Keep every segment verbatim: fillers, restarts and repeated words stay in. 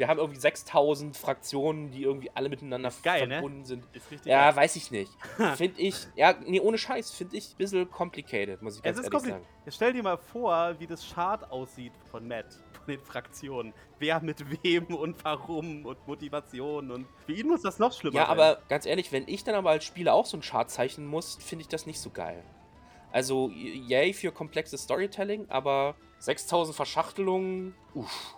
Wir haben irgendwie sechstausend Fraktionen, die irgendwie alle miteinander ist geil, verbunden ne? sind. Ist richtig ja, geil. Weiß ich nicht. Finde ich, ja, nee, ohne Scheiß, finde ich ein bisschen complicated, muss ich ganz es ist ehrlich sagen. Jetzt stell dir mal vor, wie das Chart aussieht von Matt, von den Fraktionen. Wer mit wem und warum und Motivation und für ihn muss das noch schlimmer ja, sein. Ja, aber ganz ehrlich, wenn ich dann aber als Spieler auch so ein Chart zeichnen muss, finde ich das nicht so geil. Also, yay für komplexes Storytelling, aber sechstausend Verschachtelungen, uff.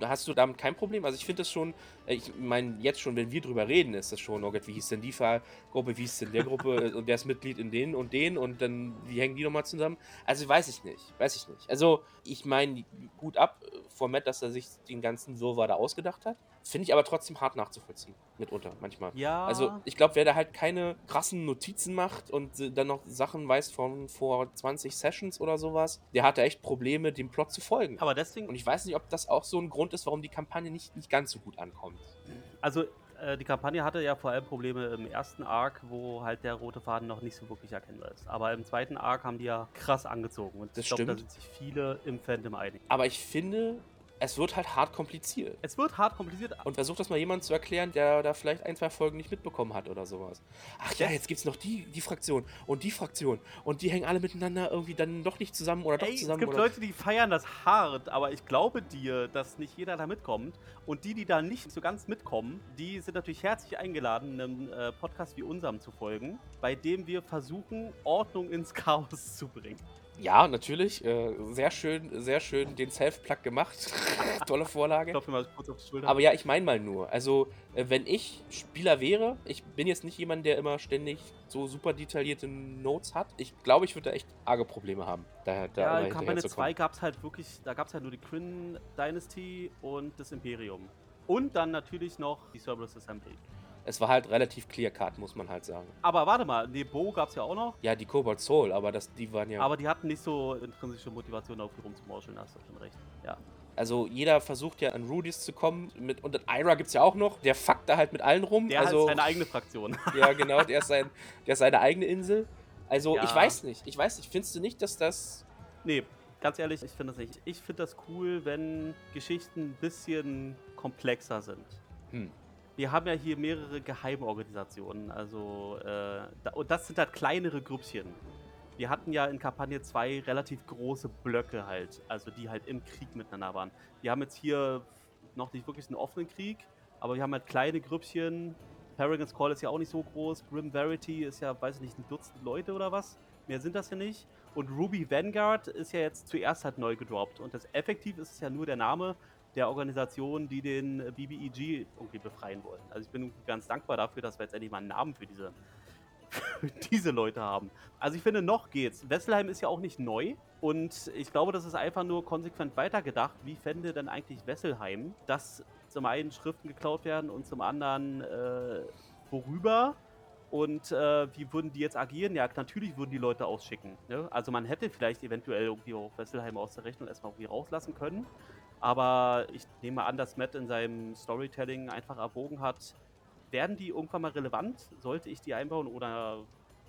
Hast du damit kein Problem? Also ich finde das schon, ich meine jetzt schon, wenn wir drüber reden, ist das schon, okay, wie hieß denn die Gruppe, wie hieß denn der Gruppe und der ist Mitglied in denen und denen und dann, wie hängen die nochmal zusammen? Also weiß ich nicht, weiß ich nicht. Also ich meine, gut ab vor Matt, dass er sich den ganzen Wirrwarr da ausgedacht hat. Finde ich aber trotzdem hart nachzuvollziehen, mitunter, manchmal. Ja. Also ich glaube, wer da halt keine krassen Notizen macht und dann noch Sachen weiß von vor zwanzig Sessions oder sowas, der hatte echt Probleme, dem Plot zu folgen. Aber deswegen... Und ich weiß nicht, ob das auch so ein Grund ist, warum die Kampagne nicht, nicht ganz so gut ankommt. Also äh, die Kampagne hatte ja vor allem Probleme im ersten Arc, wo halt der rote Faden noch nicht so wirklich erkennbar ist. Aber im zweiten Arc haben die ja krass angezogen. Und ich glaube, da sind sich viele im Fandom einig. Aber ich finde... Es wird halt hart kompliziert. Es wird hart kompliziert. Und versucht das mal jemand zu erklären, der da vielleicht ein, zwei Folgen nicht mitbekommen hat oder sowas. Ach ja, jetzt gibt's noch die, die Fraktion und die Fraktion. Und die hängen alle miteinander irgendwie dann doch nicht zusammen oder doch Ey, zusammen. Es gibt oder Leute, die feiern das hart, aber ich glaube dir, dass nicht jeder da mitkommt. Und die, die da nicht so ganz mitkommen, die sind natürlich herzlich eingeladen, einem äh, Podcast wie unserem zu folgen, bei dem wir versuchen, Ordnung ins Chaos zu bringen. Ja, natürlich. Äh, sehr schön, sehr schön den Self-Plug gemacht. Tolle Vorlage. Ich glaube, mal kurz auf die Schulter. Aber ja, ich meine mal nur. Also, äh, wenn ich Spieler wäre, ich bin jetzt nicht jemand, der immer ständig so super detaillierte Notes hat. Ich glaube, ich würde da echt arge Probleme haben. Da, da ja, in Kampagne zwei gab es halt wirklich, da gab es halt nur die Quinn Dynasty und das Imperium. Und dann natürlich noch die Cerberus Assembly. Es war halt relativ clear-cut, muss man halt sagen. Aber warte mal, Nebo gab es ja auch noch. Ja, die Cobalt Soul, aber das, die waren ja... Aber die hatten nicht so intrinsische Motivation, auf die rumzumorscheln, hast du schon recht, ja. Also jeder versucht ja an Rudis zu kommen, mit, und Aira gibt's ja auch noch, der fuckt da halt mit allen rum. Der also, hat seine eigene Fraktion. Ja, genau, der ist, sein, der ist seine eigene Insel. Also ja. ich weiß nicht, ich weiß nicht, findest du nicht, dass das... Nee, ganz ehrlich, ich finde das nicht. Ich finde das cool, wenn Geschichten ein bisschen komplexer sind. Hm. Wir haben ja hier mehrere Geheimorganisationen, also äh, da, und das sind halt kleinere Grüppchen. Wir hatten ja in Kampagne zwei relativ große Blöcke halt, also die halt im Krieg miteinander waren. Wir haben jetzt hier noch nicht wirklich einen offenen Krieg, aber wir haben halt kleine Grüppchen. Paragon's Call ist ja auch nicht so groß, Grim Verity ist ja, weiß ich nicht, ein Dutzend Leute oder was, mehr sind das ja nicht. Und Ruby Vanguard ist ja jetzt zuerst halt neu gedroppt und das effektiv ist es ja nur der Name der Organisation, die den B B E G irgendwie befreien wollen. Also ich bin ganz dankbar dafür, dass wir jetzt endlich mal einen Namen für diese, für diese Leute haben. Also ich finde, noch geht's. Wesselheim ist ja auch nicht neu und ich glaube, das ist einfach nur konsequent weitergedacht. Wie fände denn eigentlich Wesselheim, dass zum einen Schriften geklaut werden und zum anderen äh, worüber? Und äh, wie würden die jetzt agieren? Ja, natürlich würden die Leute ausschicken. Ne? Also man hätte vielleicht eventuell irgendwie auch Wesselheim aus der Rechnung erstmal irgendwie rauslassen können. Aber ich nehme an, dass Matt in seinem Storytelling einfach erwogen hat, werden die irgendwann mal relevant? Sollte ich die einbauen oder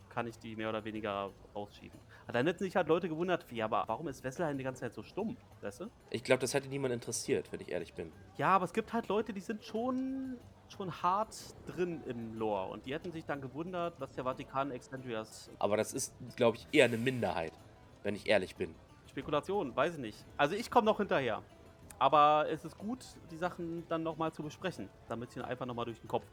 kann ich die mehr oder weniger rausschieben? Aber dann hätten sich halt Leute gewundert, ja, aber warum ist Wesselheim die ganze Zeit so stumm, weißt du? Ich glaube, das hätte niemand interessiert, wenn ich ehrlich bin. Ja, aber es gibt halt Leute, die sind schon, schon hart drin im Lore und die hätten sich dann gewundert, was der Vatikan Exandrias... Aber das ist, glaube ich, eher eine Minderheit, wenn ich ehrlich bin. Spekulation, weiß ich nicht. Also ich komme noch hinterher. Aber es ist gut, die Sachen dann nochmal zu besprechen, damit es ihnen einfach nochmal durch den Kopf